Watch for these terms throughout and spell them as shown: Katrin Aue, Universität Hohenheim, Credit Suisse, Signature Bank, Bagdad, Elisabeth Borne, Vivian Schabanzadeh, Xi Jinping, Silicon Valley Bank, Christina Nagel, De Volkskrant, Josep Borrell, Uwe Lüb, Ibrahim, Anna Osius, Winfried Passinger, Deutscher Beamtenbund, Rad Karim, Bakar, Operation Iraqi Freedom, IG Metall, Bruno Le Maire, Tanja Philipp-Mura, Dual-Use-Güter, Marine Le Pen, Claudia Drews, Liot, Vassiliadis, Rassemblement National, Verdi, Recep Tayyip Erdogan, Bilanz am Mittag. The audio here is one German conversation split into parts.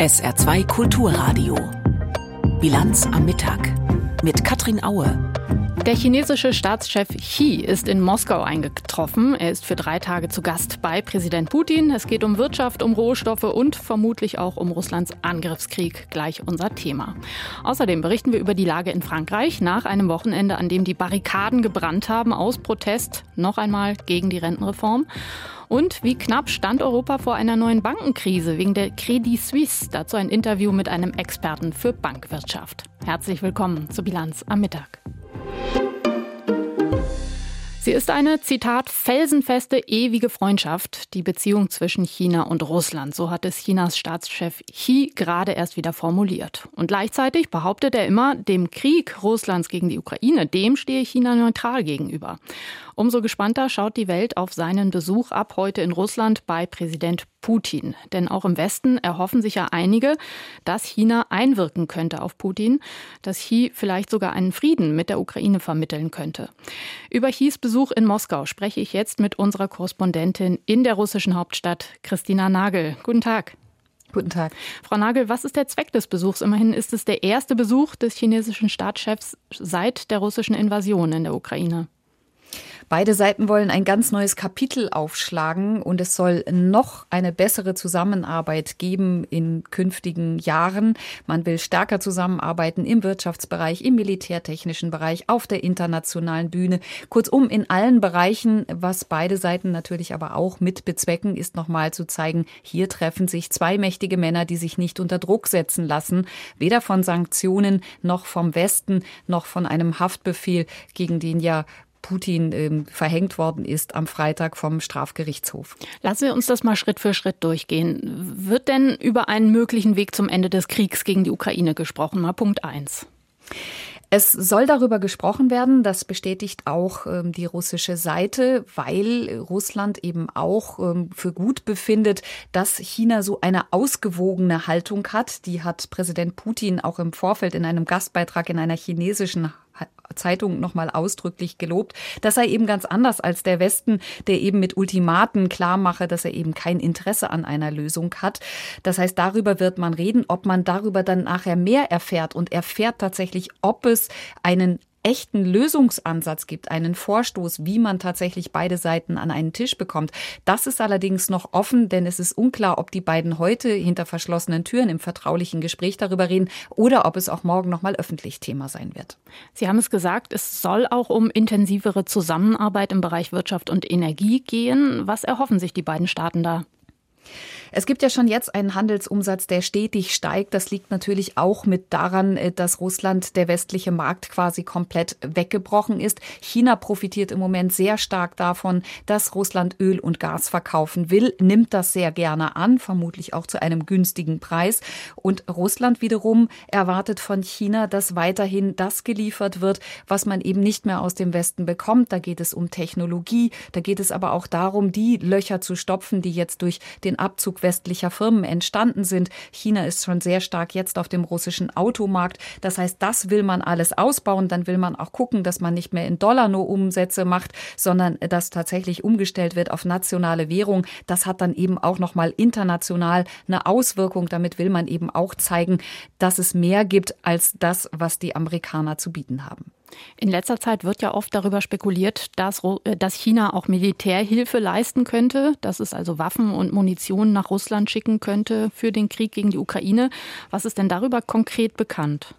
SR2 Kulturradio. Bilanz am Mittag mit Katrin Aue. Der chinesische Staatschef Xi ist in Moskau eingetroffen. Er ist für 3 Tage zu Gast bei Präsident Putin. Es geht um Wirtschaft, um Rohstoffe und vermutlich auch um Russlands Angriffskrieg. Gleich unser Thema. Außerdem berichten wir über die Lage in Frankreich nach einem Wochenende, an dem die Barrikaden gebrannt haben aus Protest, noch einmal gegen die Rentenreform. Und wie knapp stand Europa vor einer neuen Bankenkrise wegen der Credit Suisse? Dazu ein Interview mit einem Experten für Bankwirtschaft. Herzlich willkommen zur Bilanz am Mittag. Sie ist eine, Zitat, felsenfeste, ewige Freundschaft, die Beziehung zwischen China und Russland. So hat es Chinas Staatschef Xi gerade erst wieder formuliert. Und gleichzeitig behauptet er immer, dem Krieg Russlands gegen die Ukraine, dem stehe China neutral gegenüber. Umso gespannter schaut die Welt auf seinen Besuch ab heute in Russland bei Präsident Putin. Denn auch im Westen erhoffen sich ja einige, dass China einwirken könnte auf Putin, dass Xi vielleicht sogar einen Frieden mit der Ukraine vermitteln könnte. Über Xis Besuch in Moskau spreche ich jetzt mit unserer Korrespondentin in der russischen Hauptstadt, Christina Nagel. Guten Tag. Guten Tag. Frau Nagel, was ist der Zweck des Besuchs? Immerhin ist es der erste Besuch des chinesischen Staatschefs seit der russischen Invasion in der Ukraine. Beide Seiten wollen ein ganz neues Kapitel aufschlagen und es soll noch eine bessere Zusammenarbeit geben in künftigen Jahren. Man will stärker zusammenarbeiten im Wirtschaftsbereich, im militärtechnischen Bereich, auf der internationalen Bühne. Kurzum, in allen Bereichen, was beide Seiten natürlich aber auch mit bezwecken, ist nochmal zu zeigen, hier treffen sich zwei mächtige Männer, die sich nicht unter Druck setzen lassen, weder von Sanktionen noch vom Westen, noch von einem Haftbefehl, gegen den ja Putin verhängt worden ist am Freitag vom Strafgerichtshof. Lassen wir uns das mal Schritt für Schritt durchgehen. Wird denn über einen möglichen Weg zum Ende des Kriegs gegen die Ukraine gesprochen? Mal Punkt 1. Es soll darüber gesprochen werden, das bestätigt auch die russische Seite, weil Russland eben auch für gut befindet, dass China so eine ausgewogene Haltung hat. Die hat Präsident Putin auch im Vorfeld in einem Gastbeitrag in einer chinesischen Zeitung nochmal ausdrücklich gelobt. Das sei eben ganz anders als der Westen, der eben mit Ultimaten klar mache, dass er eben kein Interesse an einer Lösung hat. Das heißt, darüber wird man reden, ob man darüber dann nachher mehr erfährt und erfährt tatsächlich, ob es einen echten Lösungsansatz gibt, einen Vorstoß, wie man tatsächlich beide Seiten an einen Tisch bekommt. Das ist allerdings noch offen, denn es ist unklar, ob die beiden heute hinter verschlossenen Türen im vertraulichen Gespräch darüber reden oder ob es auch morgen nochmal öffentlich Thema sein wird. Sie haben es gesagt, es soll auch um intensivere Zusammenarbeit im Bereich Wirtschaft und Energie gehen. Was erhoffen sich die beiden Staaten da? Es gibt ja schon jetzt einen Handelsumsatz, der stetig steigt. Das liegt natürlich auch mit daran, dass Russland der westliche Markt quasi komplett weggebrochen ist. China profitiert im Moment sehr stark davon, dass Russland Öl und Gas verkaufen will, nimmt das sehr gerne an, vermutlich auch zu einem günstigen Preis. Und Russland wiederum erwartet von China, dass weiterhin das geliefert wird, was man eben nicht mehr aus dem Westen bekommt. Da geht es um Technologie, da geht es aber auch darum, die Löcher zu stopfen, die jetzt durch den Abzug westlicher Firmen entstanden sind. China ist schon sehr stark jetzt auf dem russischen Automarkt. Das heißt, das will man alles ausbauen. Dann will man auch gucken, dass man nicht mehr in Dollar nur Umsätze macht, sondern dass tatsächlich umgestellt wird auf nationale Währung. Das hat dann eben auch nochmal international eine Auswirkung. Damit will man eben auch zeigen, dass es mehr gibt als das, was die Amerikaner zu bieten haben. In letzter Zeit wird ja oft darüber spekuliert, dass China auch Militärhilfe leisten könnte, dass es also Waffen und Munition nach Russland schicken könnte für den Krieg gegen die Ukraine. Was ist denn darüber konkret bekannt?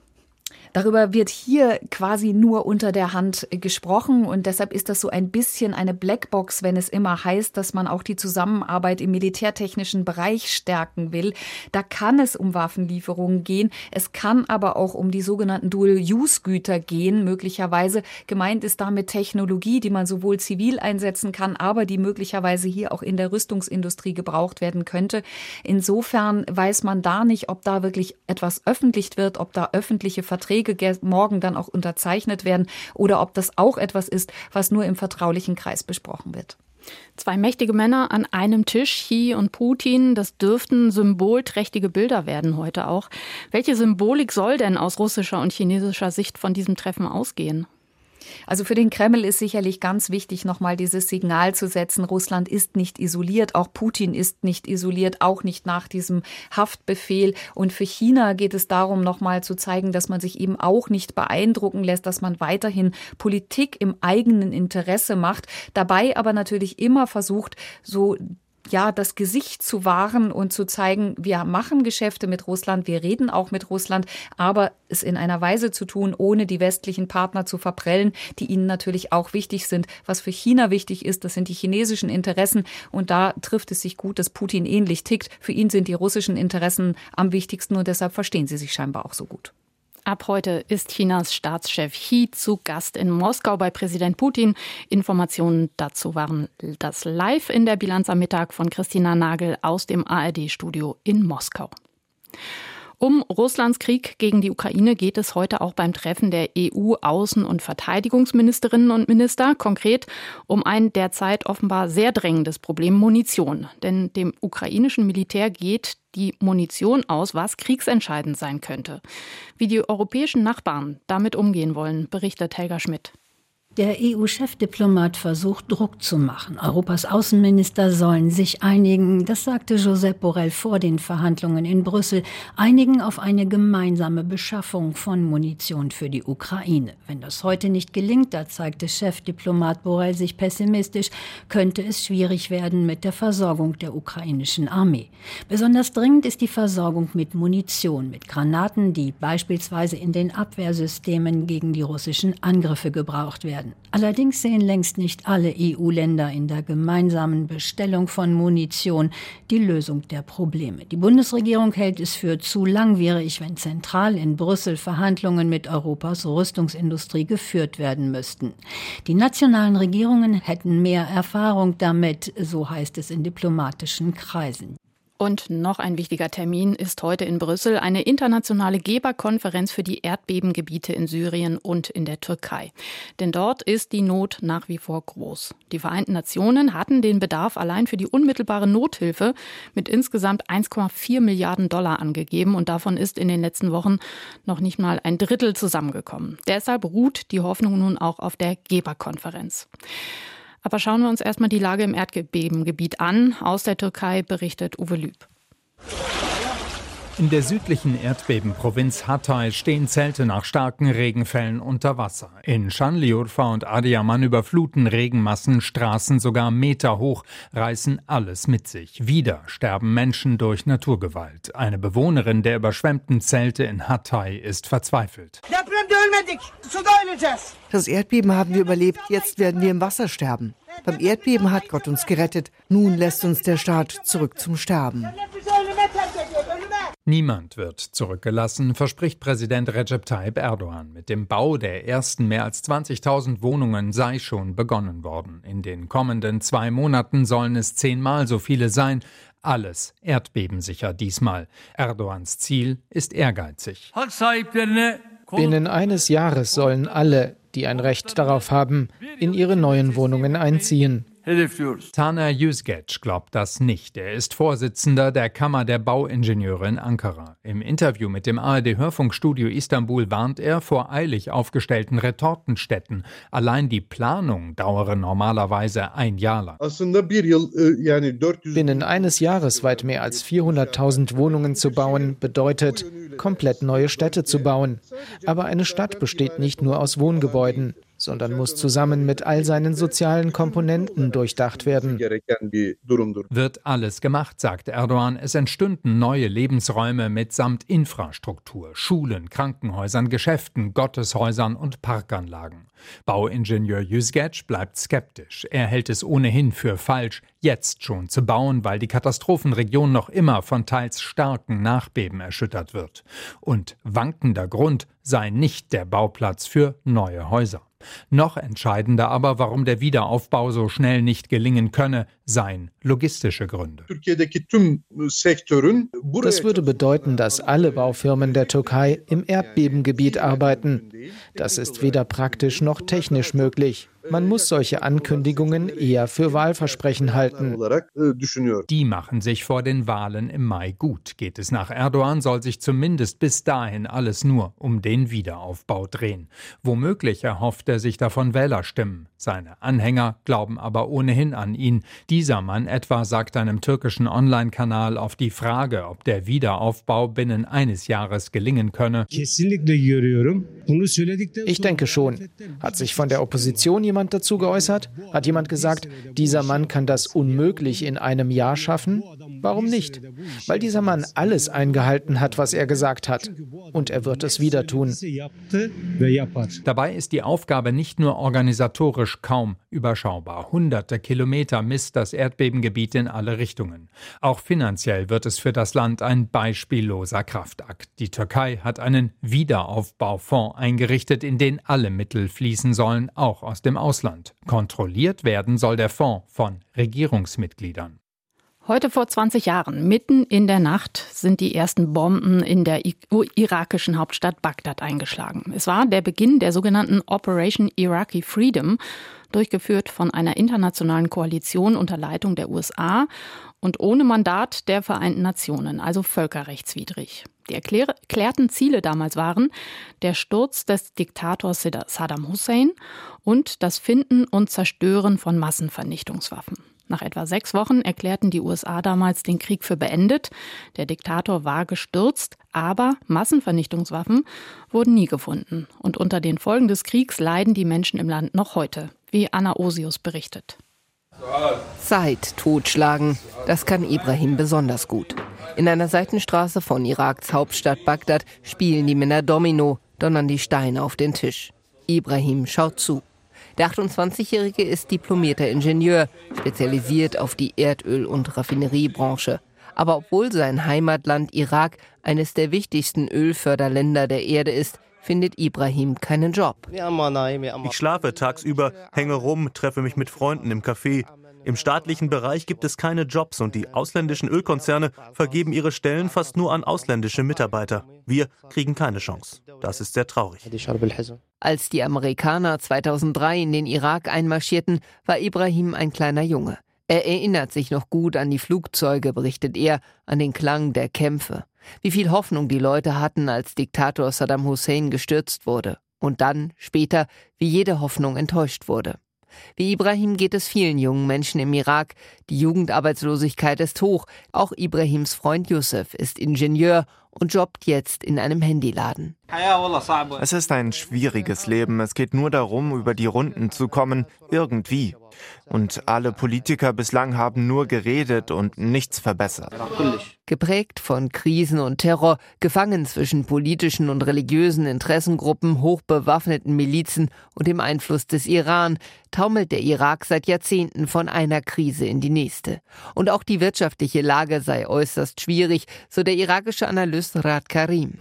Darüber wird hier quasi nur unter der Hand gesprochen und deshalb ist das so ein bisschen eine Blackbox, wenn es immer heißt, dass man auch die Zusammenarbeit im militärtechnischen Bereich stärken will. Da kann es um Waffenlieferungen gehen, es kann aber auch um die sogenannten Dual-Use-Güter gehen, möglicherweise. Gemeint ist damit Technologie, die man sowohl zivil einsetzen kann, aber die möglicherweise hier auch in der Rüstungsindustrie gebraucht werden könnte. Insofern weiß man da nicht, ob da wirklich etwas öffentlich wird, ob da öffentliche Verträge morgen dann auch unterzeichnet werden oder ob das auch etwas ist, was nur im vertraulichen Kreis besprochen wird. Zwei mächtige Männer an einem Tisch, Xi und Putin, das dürften symbolträchtige Bilder werden heute auch. Welche Symbolik soll denn aus russischer und chinesischer Sicht von diesem Treffen ausgehen? Also für den Kreml ist sicherlich ganz wichtig, nochmal dieses Signal zu setzen, Russland ist nicht isoliert, auch Putin ist nicht isoliert, auch nicht nach diesem Haftbefehl. Und für China geht es darum, nochmal zu zeigen, dass man sich eben auch nicht beeindrucken lässt, dass man weiterhin Politik im eigenen Interesse macht, dabei aber natürlich immer versucht, so das Gesicht zu wahren und zu zeigen, wir machen Geschäfte mit Russland, wir reden auch mit Russland, aber es in einer Weise zu tun, ohne die westlichen Partner zu verprellen, die ihnen natürlich auch wichtig sind. Was für China wichtig ist, das sind die chinesischen Interessen und da trifft es sich gut, dass Putin ähnlich tickt. Für ihn sind die russischen Interessen am wichtigsten und deshalb verstehen sie sich scheinbar auch so gut. Ab heute ist Chinas Staatschef Xi zu Gast in Moskau bei Präsident Putin. Informationen dazu waren das live in der Bilanz am Mittag von Christina Nagel aus dem ARD-Studio in Moskau. Um Russlands Krieg gegen die Ukraine geht es heute auch beim Treffen der EU-Außen- und Verteidigungsministerinnen und Minister, konkret um ein derzeit offenbar sehr drängendes Problem Munition. Denn dem ukrainischen Militär geht die Munition aus, was kriegsentscheidend sein könnte. Wie die europäischen Nachbarn damit umgehen wollen, berichtet Helga Schmidt. Der EU-Chefdiplomat versucht, Druck zu machen. Europas Außenminister sollen sich einigen, das sagte Josep Borrell vor den Verhandlungen in Brüssel, einigen auf eine gemeinsame Beschaffung von Munition für die Ukraine. Wenn das heute nicht gelingt, da zeigte Chefdiplomat Borrell sich pessimistisch, könnte es schwierig werden mit der Versorgung der ukrainischen Armee. Besonders dringend ist die Versorgung mit Munition, mit Granaten, die beispielsweise in den Abwehrsystemen gegen die russischen Angriffe gebraucht werden. Allerdings sehen längst nicht alle EU-Länder in der gemeinsamen Bestellung von Munition die Lösung der Probleme. Die Bundesregierung hält es für zu langwierig, wenn zentral in Brüssel Verhandlungen mit Europas Rüstungsindustrie geführt werden müssten. Die nationalen Regierungen hätten mehr Erfahrung damit, so heißt es in diplomatischen Kreisen. Und noch ein wichtiger Termin ist heute in Brüssel eine internationale Geberkonferenz für die Erdbebengebiete in Syrien und in der Türkei. Denn dort ist die Not nach wie vor groß. Die Vereinten Nationen hatten den Bedarf allein für die unmittelbare Nothilfe mit insgesamt 1,4 Milliarden Dollar angegeben. Und davon ist in den letzten Wochen noch nicht mal ein Drittel zusammengekommen. Deshalb ruht die Hoffnung nun auch auf der Geberkonferenz. Aber schauen wir uns erstmal die Lage im Erdbebengebiet an. Aus der Türkei berichtet Uwe Lüb. In der südlichen Erdbebenprovinz Hatay stehen Zelte nach starken Regenfällen unter Wasser. In Şanlıurfa und Adıyaman überfluten Regenmassen Straßen sogar Meter hoch, reißen alles mit sich. Wieder sterben Menschen durch Naturgewalt. Eine Bewohnerin der überschwemmten Zelte in Hatay ist verzweifelt. Das Erdbeben haben wir überlebt, jetzt werden wir im Wasser sterben. Beim Erdbeben hat Gott uns gerettet, nun lässt uns der Staat zurück zum Sterben. Niemand wird zurückgelassen, verspricht Präsident Recep Tayyip Erdogan. Mit dem Bau der ersten mehr als 20.000 Wohnungen sei schon begonnen worden. In den kommenden 2 Monaten sollen es 10-mal so viele sein. Alles erdbebensicher diesmal. Erdogans Ziel ist ehrgeizig. Binnen eines Jahres sollen alle, die ein Recht darauf haben, in ihre neuen Wohnungen einziehen. Tana Yüzgec glaubt das nicht. Er ist Vorsitzender der Kammer der Bauingenieure in Ankara. Im Interview mit dem ARD-Hörfunkstudio Istanbul warnt er vor eilig aufgestellten Retortenstädten. Allein die Planung dauere normalerweise 1 Jahr lang. Binnen eines Jahres weit mehr als 400.000 Wohnungen zu bauen, bedeutet, komplett neue Städte zu bauen. Aber eine Stadt besteht nicht nur aus Wohngebäuden, sondern muss zusammen mit all seinen sozialen Komponenten durchdacht werden. Wird alles gemacht, sagt Erdogan. Es entstünden neue Lebensräume mitsamt Infrastruktur, Schulen, Krankenhäusern, Geschäften, Gotteshäusern und Parkanlagen. Bauingenieur Yüzgec bleibt skeptisch. Er hält es ohnehin für falsch, jetzt schon zu bauen, weil die Katastrophenregion noch immer von teils starken Nachbeben erschüttert wird. Und wankender Grund sei nicht der Bauplatz für neue Häuser. Noch entscheidender aber, warum der Wiederaufbau so schnell nicht gelingen könne, seien logistische Gründe. Das würde bedeuten, dass alle Baufirmen der Türkei im Erdbebengebiet arbeiten. Das ist weder praktisch noch technisch möglich. Man muss solche Ankündigungen eher für Wahlversprechen halten. Die machen sich vor den Wahlen im Mai gut. Geht es nach Erdogan, soll sich zumindest bis dahin alles nur um den Wiederaufbau drehen. Womöglich erhofft er sich davon Wählerstimmen. Seine Anhänger glauben aber ohnehin an ihn. Dieser Mann etwa sagt einem türkischen Online-Kanal auf die Frage, ob der Wiederaufbau binnen eines Jahres gelingen könne: Ich denke schon. Hat sich von der Opposition jemand dazu geäußert? Hat jemand gesagt, dieser Mann kann das unmöglich in einem Jahr schaffen? Warum nicht? Weil dieser Mann alles eingehalten hat, was er gesagt hat. Und er wird es wieder tun. Dabei ist die Aufgabe nicht nur organisatorisch kaum überschaubar. Hunderte Kilometer misst das Erdbebengebiet in alle Richtungen. Auch finanziell wird es für das Land ein beispielloser Kraftakt. Die Türkei hat einen Wiederaufbaufonds eingerichtet, in den alle Mittel fließen sollen, auch aus dem Ausland. Kontrolliert werden soll der Fonds von Regierungsmitgliedern. Heute vor 20 Jahren, mitten in der Nacht, sind die ersten Bomben in der irakischen Hauptstadt Bagdad eingeschlagen. Es war der Beginn der sogenannten Operation Iraqi Freedom, durchgeführt von einer internationalen Koalition unter Leitung der USA und ohne Mandat der Vereinten Nationen, also völkerrechtswidrig. Die erklärten Ziele damals waren der Sturz des Diktators Saddam Hussein und das Finden und Zerstören von Massenvernichtungswaffen. Nach etwa 6 Wochen erklärten die USA damals den Krieg für beendet. Der Diktator war gestürzt, aber Massenvernichtungswaffen wurden nie gefunden. Und unter den Folgen des Kriegs leiden die Menschen im Land noch heute, wie Anna Osius berichtet. Zeit totschlagen, das kann Ibrahim besonders gut. In einer Seitenstraße von Iraks Hauptstadt Bagdad spielen die Männer Domino, donnern die Steine auf den Tisch. Ibrahim schaut zu. Der 28-Jährige ist diplomierter Ingenieur, spezialisiert auf die Erdöl- und Raffineriebranche. Aber obwohl sein Heimatland Irak eines der wichtigsten Ölförderländer der Erde ist, findet Ibrahim keinen Job. Ich schlafe tagsüber, hänge rum, treffe mich mit Freunden im Café. Im staatlichen Bereich gibt es keine Jobs und die ausländischen Ölkonzerne vergeben ihre Stellen fast nur an ausländische Mitarbeiter. Wir kriegen keine Chance. Das ist sehr traurig. Als die Amerikaner 2003 in den Irak einmarschierten, war Ibrahim ein kleiner Junge. Er erinnert sich noch gut an die Flugzeuge, berichtet er, an den Klang der Kämpfe. Wie viel Hoffnung die Leute hatten, als Diktator Saddam Hussein gestürzt wurde. Und dann, später, wie jede Hoffnung enttäuscht wurde. Wie Ibrahim geht es vielen jungen Menschen im Irak. Die Jugendarbeitslosigkeit ist hoch. Auch Ibrahims Freund Yusuf ist Ingenieur und jobbt jetzt in einem Handyladen. Es ist ein schwieriges Leben. Es geht nur darum, über die Runden zu kommen. Irgendwie. Und alle Politiker bislang haben nur geredet und nichts verbessert. Geprägt von Krisen und Terror, gefangen zwischen politischen und religiösen Interessengruppen, hochbewaffneten Milizen und dem Einfluss des Iran, taumelt der Irak seit Jahrzehnten von einer Krise in die nächste. Und auch die wirtschaftliche Lage sei äußerst schwierig, so der irakische Analyst Rad Karim.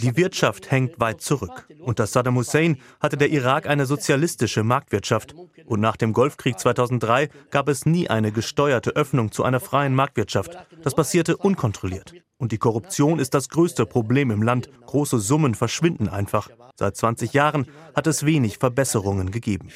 Die Wirtschaft hängt weit zurück. Unter Saddam Hussein hatte der Irak eine sozialistische Marktwirtschaft. Und nach dem Golfkrieg 2003 gab es nie eine gesteuerte Öffnung zu einer freien Marktwirtschaft. Das passierte unkontrolliert. Und die Korruption ist das größte Problem im Land. Große Summen verschwinden einfach. Seit 20 Jahren hat es wenig Verbesserungen gegeben.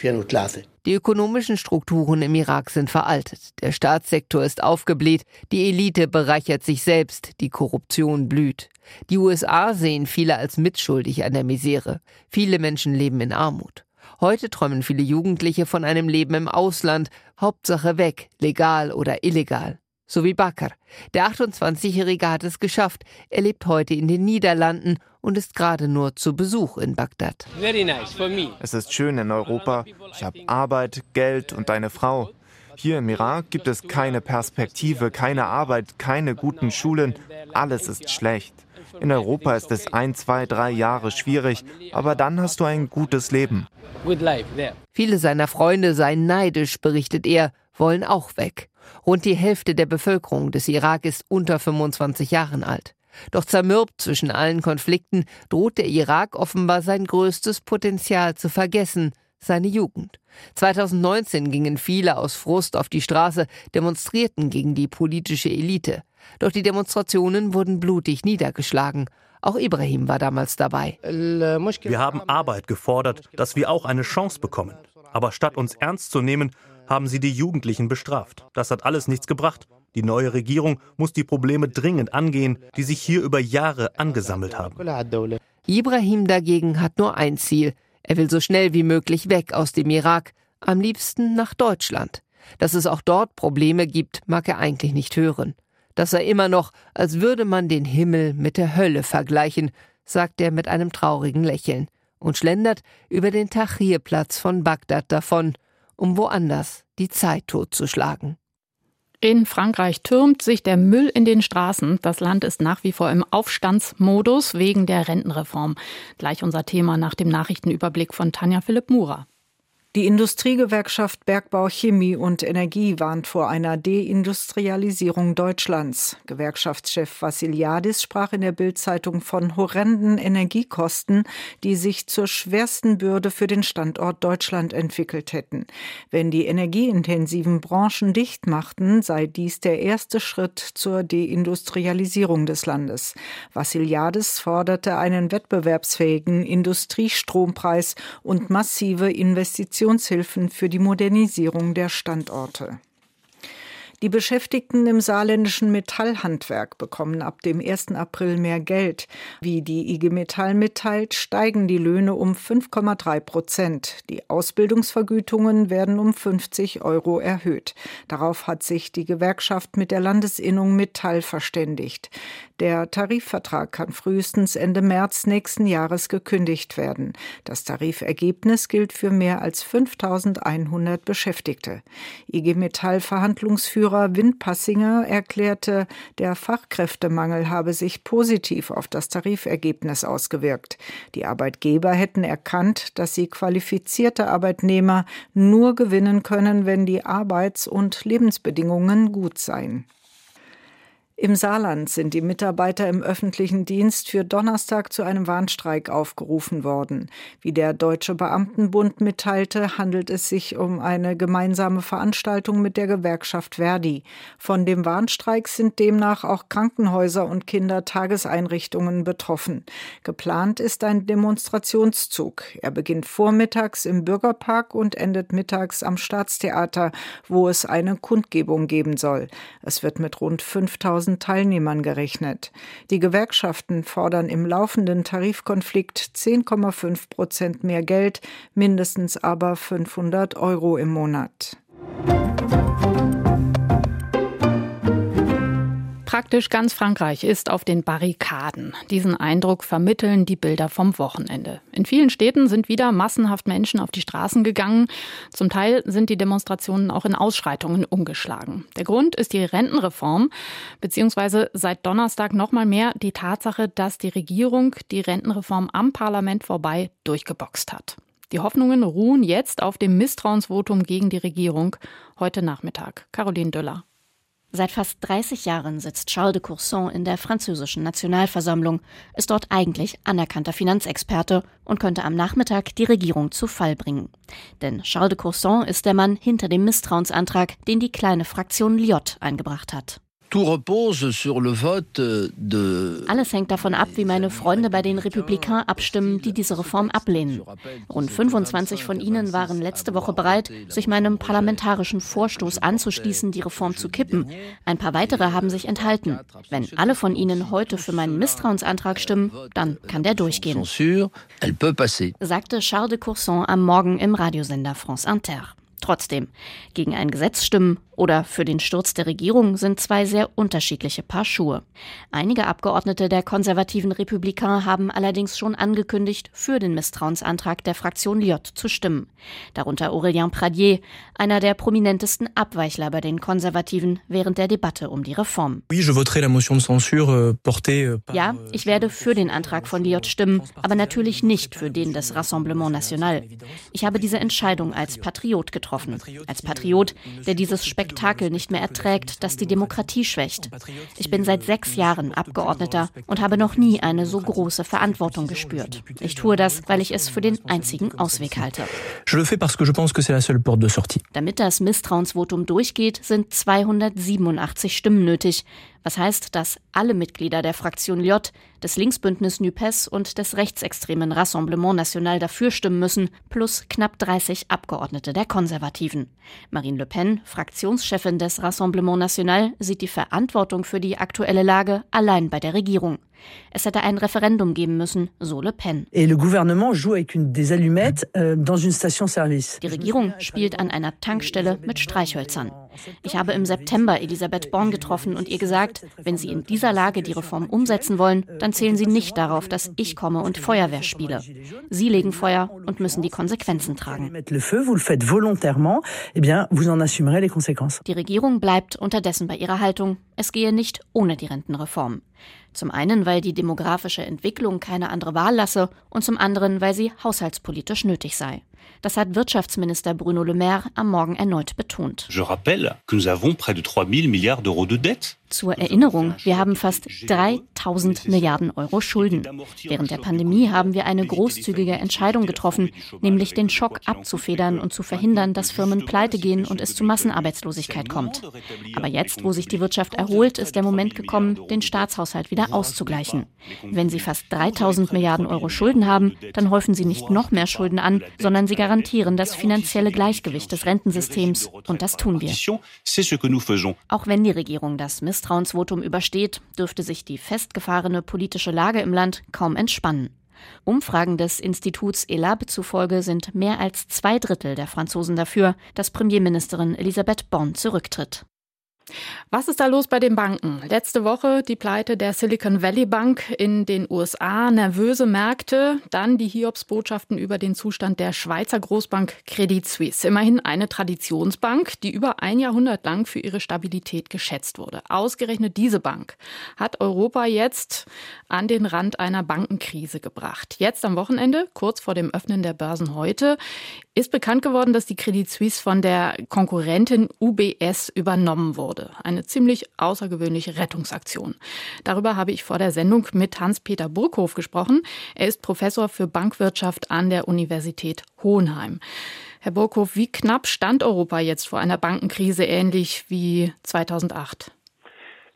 Die ökonomischen Strukturen im Irak sind veraltet. Der Staatssektor ist aufgebläht. Die Elite bereichert sich selbst. Die Korruption blüht. Die USA sehen viele als mitschuldig an der Misere. Viele Menschen leben in Armut. Heute träumen viele Jugendliche von einem Leben im Ausland. Hauptsache weg, legal oder illegal. So wie Bakar. Der 28-Jährige hat es geschafft. Er lebt heute in den Niederlanden und ist gerade nur zu Besuch in Bagdad. Es ist schön in Europa. Ich habe Arbeit, Geld und eine Frau. Hier im Irak gibt es keine Perspektive, keine Arbeit, keine guten Schulen. Alles ist schlecht. In Europa ist es 1, 2, 3 Jahre schwierig, aber dann hast du ein gutes Leben. Viele seiner Freunde seien neidisch, berichtet er, wollen auch weg. Rund die Hälfte der Bevölkerung des Irak ist unter 25 Jahren alt. Doch zermürbt zwischen allen Konflikten droht der Irak offenbar sein größtes Potenzial zu vergessen, seine Jugend. 2019 gingen viele aus Frust auf die Straße, demonstrierten gegen die politische Elite. Doch die Demonstrationen wurden blutig niedergeschlagen. Auch Ibrahim war damals dabei. Wir haben Arbeit gefordert, dass wir auch eine Chance bekommen. Aber statt uns ernst zu nehmen, haben sie die Jugendlichen bestraft. Das hat alles nichts gebracht. Die neue Regierung muss die Probleme dringend angehen, die sich hier über Jahre angesammelt haben. Ibrahim dagegen hat nur ein Ziel. Er will so schnell wie möglich weg aus dem Irak, am liebsten nach Deutschland. Dass es auch dort Probleme gibt, mag er eigentlich nicht hören. Das sei immer noch, als würde man den Himmel mit der Hölle vergleichen, sagt er mit einem traurigen Lächeln und schlendert über den Tahrir-Platz von Bagdad davon, um woanders die Zeit totzuschlagen. In Frankreich türmt sich der Müll in den Straßen. Das Land ist nach wie vor im Aufstandsmodus wegen der Rentenreform. Gleich unser Thema nach dem Nachrichtenüberblick von Tanja Philipp-Mura. Die Industriegewerkschaft Bergbau, Chemie und Energie warnt vor einer Deindustrialisierung Deutschlands. Gewerkschaftschef Vassiliadis sprach in der Bild-Zeitung von horrenden Energiekosten, die sich zur schwersten Bürde für den Standort Deutschland entwickelt hätten. Wenn die energieintensiven Branchen dicht machten, sei dies der erste Schritt zur Deindustrialisierung des Landes. Vassiliadis forderte einen wettbewerbsfähigen Industriestrompreis und massive Investitionshilfen für die Modernisierung der Standorte. Die Beschäftigten im saarländischen Metallhandwerk bekommen ab dem 1. April mehr Geld. Wie die IG Metall mitteilt, steigen die Löhne um 5,3%. Die Ausbildungsvergütungen werden um 50 € erhöht. Darauf hat sich die Gewerkschaft mit der Landesinnung Metall verständigt. Der Tarifvertrag kann frühestens Ende März nächsten Jahres gekündigt werden. Das Tarifergebnis gilt für mehr als 5.100 Beschäftigte. IG Metall-Verhandlungsführer Winfried Passinger erklärte, der Fachkräftemangel habe sich positiv auf das Tarifergebnis ausgewirkt. Die Arbeitgeber hätten erkannt, dass sie qualifizierte Arbeitnehmer nur gewinnen können, wenn die Arbeits- und Lebensbedingungen gut seien. Im Saarland sind die Mitarbeiter im öffentlichen Dienst für Donnerstag zu einem Warnstreik aufgerufen worden. Wie der Deutsche Beamtenbund mitteilte, handelt es sich um eine gemeinsame Veranstaltung mit der Gewerkschaft Verdi. Von dem Warnstreik sind demnach auch Krankenhäuser und Kindertageseinrichtungen betroffen. Geplant ist ein Demonstrationszug. Er beginnt vormittags im Bürgerpark und endet mittags am Staatstheater, wo es eine Kundgebung geben soll. Es wird mit rund 5.000 Teilnehmern gerechnet. Die Gewerkschaften fordern im laufenden Tarifkonflikt 10,5% mehr Geld, mindestens aber 500 € im Monat. Praktisch ganz Frankreich ist auf den Barrikaden. Diesen Eindruck vermitteln die Bilder vom Wochenende. In vielen Städten sind wieder massenhaft Menschen auf die Straßen gegangen. Zum Teil sind die Demonstrationen auch in Ausschreitungen umgeschlagen. Der Grund ist die Rentenreform, beziehungsweise seit Donnerstag noch mal mehr die Tatsache, dass die Regierung die Rentenreform am Parlament vorbei durchgeboxt hat. Die Hoffnungen ruhen jetzt auf dem Misstrauensvotum gegen die Regierung heute Nachmittag. Caroline Döller. Seit fast 30 Jahren sitzt Charles de Courson in der französischen Nationalversammlung, ist dort eigentlich anerkannter Finanzexperte und könnte am Nachmittag die Regierung zu Fall bringen. Denn Charles de Courson ist der Mann hinter dem Misstrauensantrag, den die kleine Fraktion Liot eingebracht hat. Alles hängt davon ab, wie meine Freunde bei den Républicains abstimmen, die diese Reform ablehnen. Rund 25 von ihnen waren letzte Woche bereit, sich meinem parlamentarischen Vorstoß anzuschließen, die Reform zu kippen. Ein paar weitere haben sich enthalten. Wenn alle von ihnen heute für meinen Misstrauensantrag stimmen, dann kann der durchgehen, sagte Charles de Courson am Morgen im Radiosender France Inter. Trotzdem, gegen ein Gesetz stimmen oder für den Sturz der Regierung sind zwei sehr unterschiedliche Paar Schuhe. Einige Abgeordnete der konservativen Républicains haben allerdings schon angekündigt, für den Misstrauensantrag der Fraktion Liot zu stimmen. Darunter Aurélien Pradier, einer der prominentesten Abweichler bei den Konservativen während der Debatte um die Reform. Ja, ich werde für den Antrag von Liot stimmen, aber natürlich nicht für den des Rassemblement National. Ich habe diese Entscheidung als Patriot getroffen. getroffen. Als Patriot, der dieses Spektakel nicht mehr erträgt, das die Demokratie schwächt. Ich bin seit 6 Jahren Abgeordneter und habe noch nie eine so große Verantwortung gespürt. Ich tue das, weil ich es für den einzigen Ausweg halte. Je le fais parce que je pense que c'est la seule porte de sortie. Damit das Misstrauensvotum durchgeht, sind 287 Stimmen nötig. Was heißt, dass alle Mitglieder der Fraktion Liot, des Linksbündnis NUPES und des rechtsextremen Rassemblement National dafür stimmen müssen, plus knapp 30 Abgeordnete der Konservativen. Marine Le Pen, Fraktionschefin des Rassemblement National, sieht die Verantwortung für die aktuelle Lage allein bei der Regierung. Es hätte ein Referendum geben müssen, so Le Pen. Die Regierung spielt an einer Tankstelle mit Streichhölzern. Ich habe im September Elisabeth Borne getroffen und ihr gesagt, wenn Sie in dieser Lage die Reform umsetzen wollen, dann zählen Sie nicht darauf, dass ich komme und Feuerwehr spiele. Sie legen Feuer und müssen die Konsequenzen tragen. Die Regierung bleibt unterdessen bei ihrer Haltung, es gehe nicht ohne die Rentenreform. Zum einen, weil die demografische Entwicklung keine andere Wahl lasse und zum anderen, weil sie haushaltspolitisch nötig sei. Das hat Wirtschaftsminister Bruno Le Maire am Morgen erneut betont. Je rappelle que nous avons près de 3000 milliards d'euros de dette. Zur Erinnerung, wir haben fast 3000 Milliarden Euro Schulden. Während der Pandemie haben wir eine großzügige Entscheidung getroffen, nämlich den Schock abzufedern und zu verhindern, dass Firmen pleite gehen und es zu Massenarbeitslosigkeit kommt. Aber jetzt, wo sich die Wirtschaft erholt, ist der Moment gekommen, den Staatshaushalt wieder auszugleichen. Wenn Sie fast 3000 Milliarden Euro Schulden haben, dann häufen Sie nicht noch mehr Schulden an, sondern Sie garantieren das finanzielle Gleichgewicht des Rentensystems. Und das tun wir. Auch wenn die Regierung das Misstrauensvotum übersteht, dürfte sich die festgefahrene politische Lage im Land kaum entspannen. Umfragen des Instituts ELAB zufolge sind mehr als 2/3 der Franzosen dafür, dass Premierministerin Elisabeth Borne zurücktritt. Was ist da los bei den Banken? Letzte Woche die Pleite der Silicon Valley Bank in den USA, nervöse Märkte, dann die Hiobsbotschaften über den Zustand der Schweizer Großbank Credit Suisse. Immerhin eine Traditionsbank, die über ein Jahrhundert lang für ihre Stabilität geschätzt wurde. Ausgerechnet diese Bank hat Europa jetzt an den Rand einer Bankenkrise gebracht. Jetzt am Wochenende, kurz vor dem Öffnen der Börsen heute, ist bekannt geworden, dass die Credit Suisse von der Konkurrentin UBS übernommen wurde. Eine ziemlich außergewöhnliche Rettungsaktion. Darüber habe ich vor der Sendung mit Hans-Peter Burghof gesprochen. Er ist Professor für Bankwirtschaft an der Universität Hohenheim. Herr Burghof, wie knapp stand Europa jetzt vor einer Bankenkrise, ähnlich wie 2008?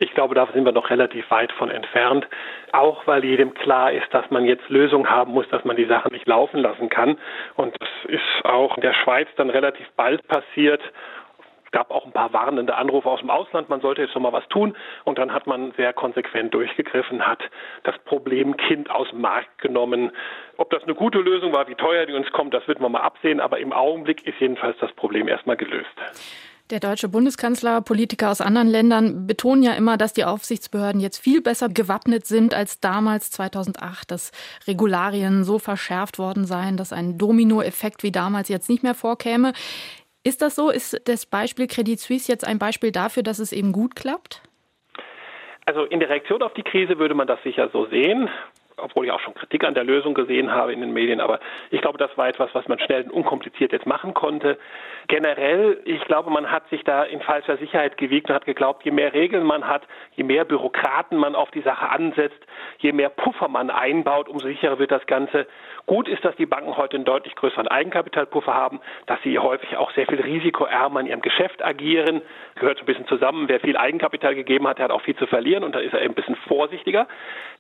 Ich glaube, da sind wir noch relativ weit von entfernt, auch weil jedem klar ist, dass man jetzt Lösungen haben muss, dass man die Sachen nicht laufen lassen kann. Und das ist auch in der Schweiz dann relativ bald passiert. Es gab auch ein paar warnende Anrufe aus dem Ausland, man sollte jetzt noch mal was tun. Und dann hat man sehr konsequent durchgegriffen, hat das Problemkind aus dem Markt genommen. Ob das eine gute Lösung war, wie teuer die uns kommt, das wird man mal absehen. Aber im Augenblick ist jedenfalls das Problem erstmal gelöst. Der deutsche Bundeskanzler, Politiker aus anderen Ländern betonen ja immer, dass die Aufsichtsbehörden jetzt viel besser gewappnet sind als damals 2008, dass Regularien so verschärft worden seien, dass ein Dominoeffekt wie damals jetzt nicht mehr vorkäme. Ist das so? Ist das Beispiel Credit Suisse jetzt ein Beispiel dafür, dass es eben gut klappt? Also in der Reaktion auf die Krise würde man das sicher so sehen, obwohl ich auch schon Kritik an der Lösung gesehen habe in den Medien. Aber ich glaube, das war etwas, was man schnell und unkompliziert jetzt machen konnte. Generell, ich glaube, man hat sich da in falscher Sicherheit gewiegt und hat geglaubt, je mehr Regeln man hat, je mehr Bürokraten man auf die Sache ansetzt, je mehr Puffer man einbaut, umso sicherer wird das Ganze. Gut ist, dass die Banken heute einen deutlich größeren Eigenkapitalpuffer haben, dass sie häufig auch sehr viel risikoärmer in ihrem Geschäft agieren. Das gehört so ein bisschen zusammen. Wer viel Eigenkapital gegeben hat, der hat auch viel zu verlieren und da ist er eben ein bisschen vorsichtiger.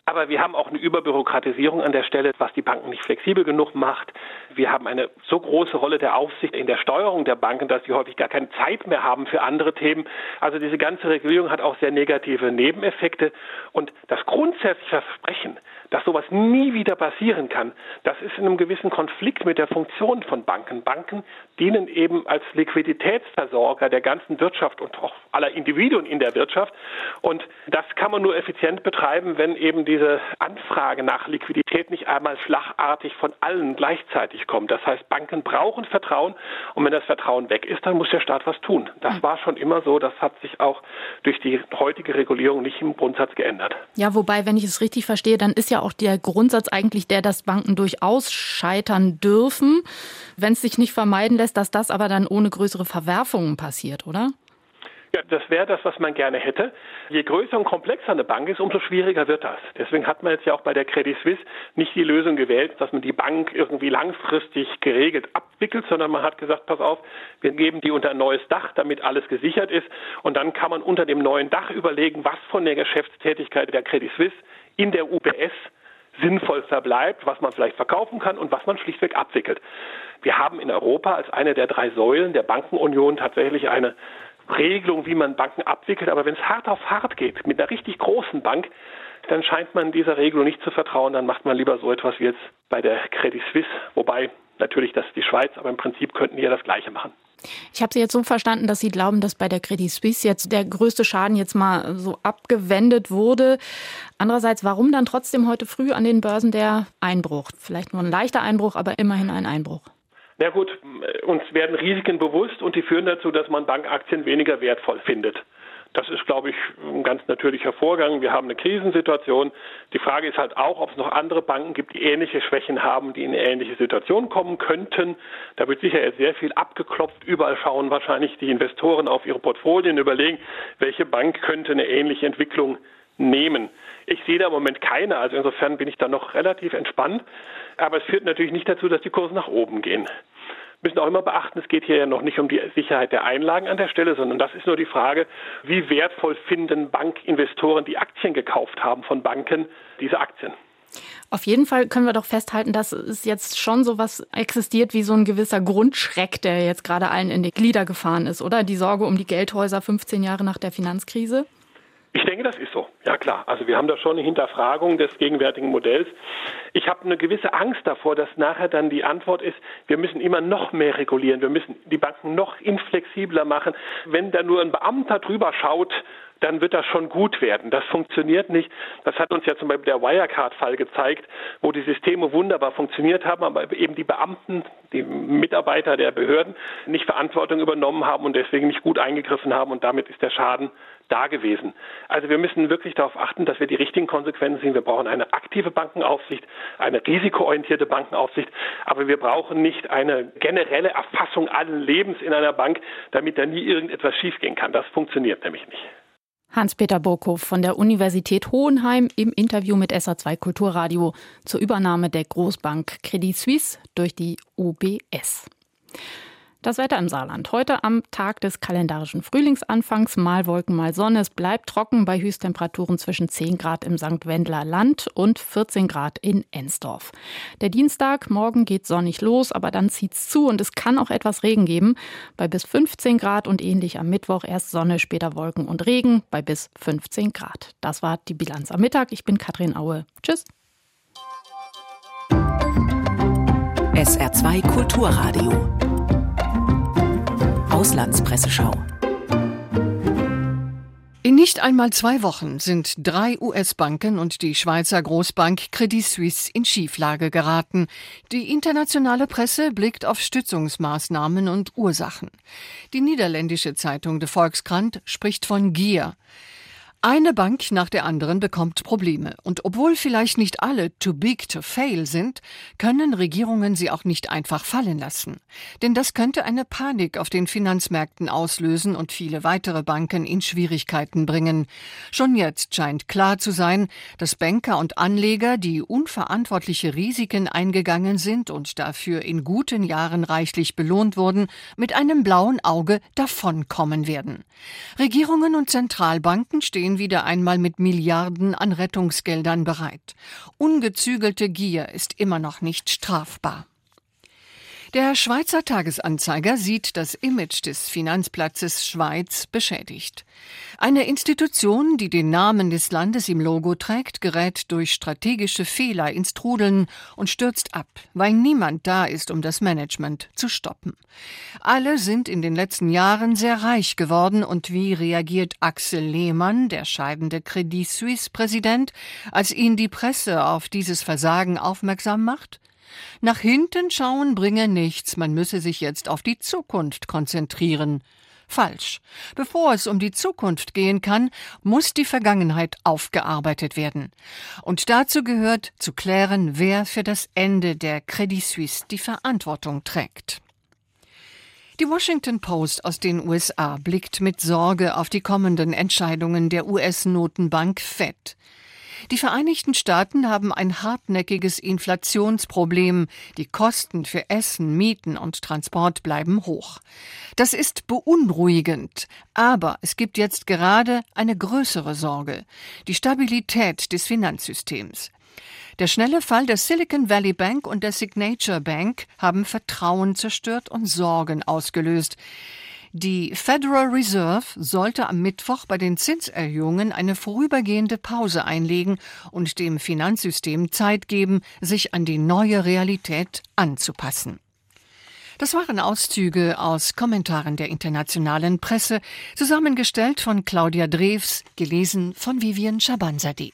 Aber wir haben auch eine Überbürokratisierung an der Stelle, was die Banken nicht flexibel genug macht. Wir haben eine so große Rolle der Aufsicht in der Steuerung der Banken, dass die häufig gar keine Zeit mehr haben für andere Themen. Also diese ganze Regulierung hat auch sehr negative Nebeneffekte. Und das grundsätzliche Versprechen, dass sowas nie wieder passieren kann, das ist in einem gewissen Konflikt mit der Funktion von Banken. Banken dienen eben als Liquiditätsversorger der ganzen Wirtschaft und auch aller Individuen in der Wirtschaft. Und das kann man nur effizient betreiben, wenn eben diese Anfragen Nachfrage nach Liquidität nicht einmal schlagartig von allen gleichzeitig kommt. Das heißt, Banken brauchen Vertrauen und wenn das Vertrauen weg ist, dann muss der Staat was tun. Das war schon immer so, das hat sich auch durch die heutige Regulierung nicht im Grundsatz geändert. Ja, wobei, wenn ich es richtig verstehe, dann ist ja auch der Grundsatz eigentlich der, dass Banken durchaus scheitern dürfen, wenn es sich nicht vermeiden lässt, dass das aber dann ohne größere Verwerfungen passiert, oder? Ja, das wäre das, was man gerne hätte. Je größer und komplexer eine Bank ist, umso schwieriger wird das. Deswegen hat man jetzt ja auch bei der Credit Suisse nicht die Lösung gewählt, dass man die Bank irgendwie langfristig geregelt abwickelt, sondern man hat gesagt, pass auf, wir geben die unter ein neues Dach, damit alles gesichert ist. Und dann kann man unter dem neuen Dach überlegen, was von der Geschäftstätigkeit der Credit Suisse in der UBS sinnvoll verbleibt, was man vielleicht verkaufen kann und was man schlichtweg abwickelt. Wir haben in Europa als eine der drei Säulen der Bankenunion tatsächlich eine Regelung, wie man Banken abwickelt, aber wenn es hart auf hart geht, mit einer richtig großen Bank, dann scheint man dieser Regelung nicht zu vertrauen, dann macht man lieber so etwas wie jetzt bei der Credit Suisse, wobei natürlich das ist die Schweiz, aber im Prinzip könnten die ja das Gleiche machen. Ich habe Sie jetzt so verstanden, dass Sie glauben, dass bei der Credit Suisse jetzt der größte Schaden jetzt mal so abgewendet wurde. Andererseits, warum dann trotzdem heute früh an den Börsen der Einbruch? Vielleicht nur ein leichter Einbruch, aber immerhin ein Einbruch. Na gut, uns werden Risiken bewusst und die führen dazu, dass man Bankaktien weniger wertvoll findet. Das ist, glaube ich, ein ganz natürlicher Vorgang. Wir haben eine Krisensituation. Die Frage ist halt auch, ob es noch andere Banken gibt, die ähnliche Schwächen haben, die in ähnliche Situationen kommen könnten. Da wird sicher jetzt sehr viel abgeklopft. Überall schauen wahrscheinlich die Investoren auf ihre Portfolien, überlegen, welche Bank könnte eine ähnliche Entwicklung nehmen. Ich sehe da im Moment keine, also insofern bin ich da noch relativ entspannt. Aber es führt natürlich nicht dazu, dass die Kurse nach oben gehen. Wir müssen auch immer beachten, es geht hier ja noch nicht um die Sicherheit der Einlagen an der Stelle, sondern das ist nur die Frage, wie wertvoll finden Bankinvestoren, die Aktien gekauft haben von Banken, diese Aktien. Auf jeden Fall können wir doch festhalten, dass es jetzt schon so was existiert wie so ein gewisser Grundschreck, der jetzt gerade allen in die Glieder gefahren ist, oder? Die Sorge um die Geldhäuser 15 Jahre nach der Finanzkrise. Ich denke, das ist so. Ja klar, also wir haben da schon eine Hinterfragung des gegenwärtigen Modells. Ich habe eine gewisse Angst davor, dass nachher dann die Antwort ist, wir müssen immer noch mehr regulieren, wir müssen die Banken noch inflexibler machen. Wenn da nur ein Beamter drüber schaut, dann wird das schon gut werden. Das funktioniert nicht. Das hat uns ja zum Beispiel der Wirecard-Fall gezeigt, wo die Systeme wunderbar funktioniert haben, aber eben die Beamten, die Mitarbeiter der Behörden nicht Verantwortung übernommen haben und deswegen nicht gut eingegriffen haben und damit ist der Schaden da gewesen. Also wir müssen wirklich darauf achten, dass wir die richtigen Konsequenzen ziehen. Wir brauchen eine aktive Bankenaufsicht, eine risikoorientierte Bankenaufsicht, aber wir brauchen nicht eine generelle Erfassung allen Lebens in einer Bank, damit da nie irgendetwas schiefgehen kann. Das funktioniert nämlich nicht. Hans-Peter Burghof von der Universität Hohenheim im Interview mit SR2 Kulturradio zur Übernahme der Großbank Credit Suisse durch die UBS. Das Wetter im Saarland. Heute am Tag des kalendarischen Frühlingsanfangs. Mal Wolken, mal Sonne. Es bleibt trocken bei Höchsttemperaturen zwischen 10 Grad im St. Wendler Land und 14 Grad in Ensdorf. Der Dienstag, morgen geht sonnig los, aber dann zieht es zu und es kann auch etwas Regen geben. Bei bis 15 Grad und ähnlich am Mittwoch erst Sonne, später Wolken und Regen bei bis 15 Grad. Das war die Bilanz am Mittag. Ich bin Katrin Aue. Tschüss. SR2 Kulturradio. Auslandspresseschau. In nicht einmal 2 Wochen sind 3 US-Banken und die Schweizer Großbank Credit Suisse in Schieflage geraten. Die internationale Presse blickt auf Stützungsmaßnahmen und Ursachen. Die niederländische Zeitung De Volkskrant spricht von Gier. Eine Bank nach der anderen bekommt Probleme. Und obwohl vielleicht nicht alle too big to fail sind, können Regierungen sie auch nicht einfach fallen lassen. Denn das könnte eine Panik auf den Finanzmärkten auslösen und viele weitere Banken in Schwierigkeiten bringen. Schon jetzt scheint klar zu sein, dass Banker und Anleger, die unverantwortliche Risiken eingegangen sind und dafür in guten Jahren reichlich belohnt wurden, mit einem blauen Auge davonkommen werden. Regierungen und Zentralbanken stehen wieder einmal mit Milliarden an Rettungsgeldern bereit. Ungezügelte Gier ist immer noch nicht strafbar. Der Schweizer Tagesanzeiger sieht das Image des Finanzplatzes Schweiz beschädigt. Eine Institution, die den Namen des Landes im Logo trägt, gerät durch strategische Fehler ins Trudeln und stürzt ab, weil niemand da ist, um das Management zu stoppen. Alle sind in den letzten Jahren sehr reich geworden und wie reagiert Axel Lehmann, der scheidende Credit Suisse-Präsident, als ihn die Presse auf dieses Versagen aufmerksam macht? Nach hinten schauen bringe nichts, man müsse sich jetzt auf die Zukunft konzentrieren. Falsch. Bevor es um die Zukunft gehen kann, muss die Vergangenheit aufgearbeitet werden. Und dazu gehört, zu klären, wer für das Ende der Credit Suisse die Verantwortung trägt. Die Washington Post aus den USA blickt mit Sorge auf die kommenden Entscheidungen der US-Notenbank Fed. Die Vereinigten Staaten haben ein hartnäckiges Inflationsproblem. Die Kosten für Essen, Mieten und Transport bleiben hoch. Das ist beunruhigend. Aber es gibt jetzt gerade eine größere Sorge: die Stabilität des Finanzsystems. Der schnelle Fall der Silicon Valley Bank und der Signature Bank haben Vertrauen zerstört und Sorgen ausgelöst. Die Federal Reserve sollte am Mittwoch bei den Zinserhöhungen eine vorübergehende Pause einlegen und dem Finanzsystem Zeit geben, sich an die neue Realität anzupassen. Das waren Auszüge aus Kommentaren der internationalen Presse, zusammengestellt von Claudia Drews, gelesen von Vivian Schabanzadeh.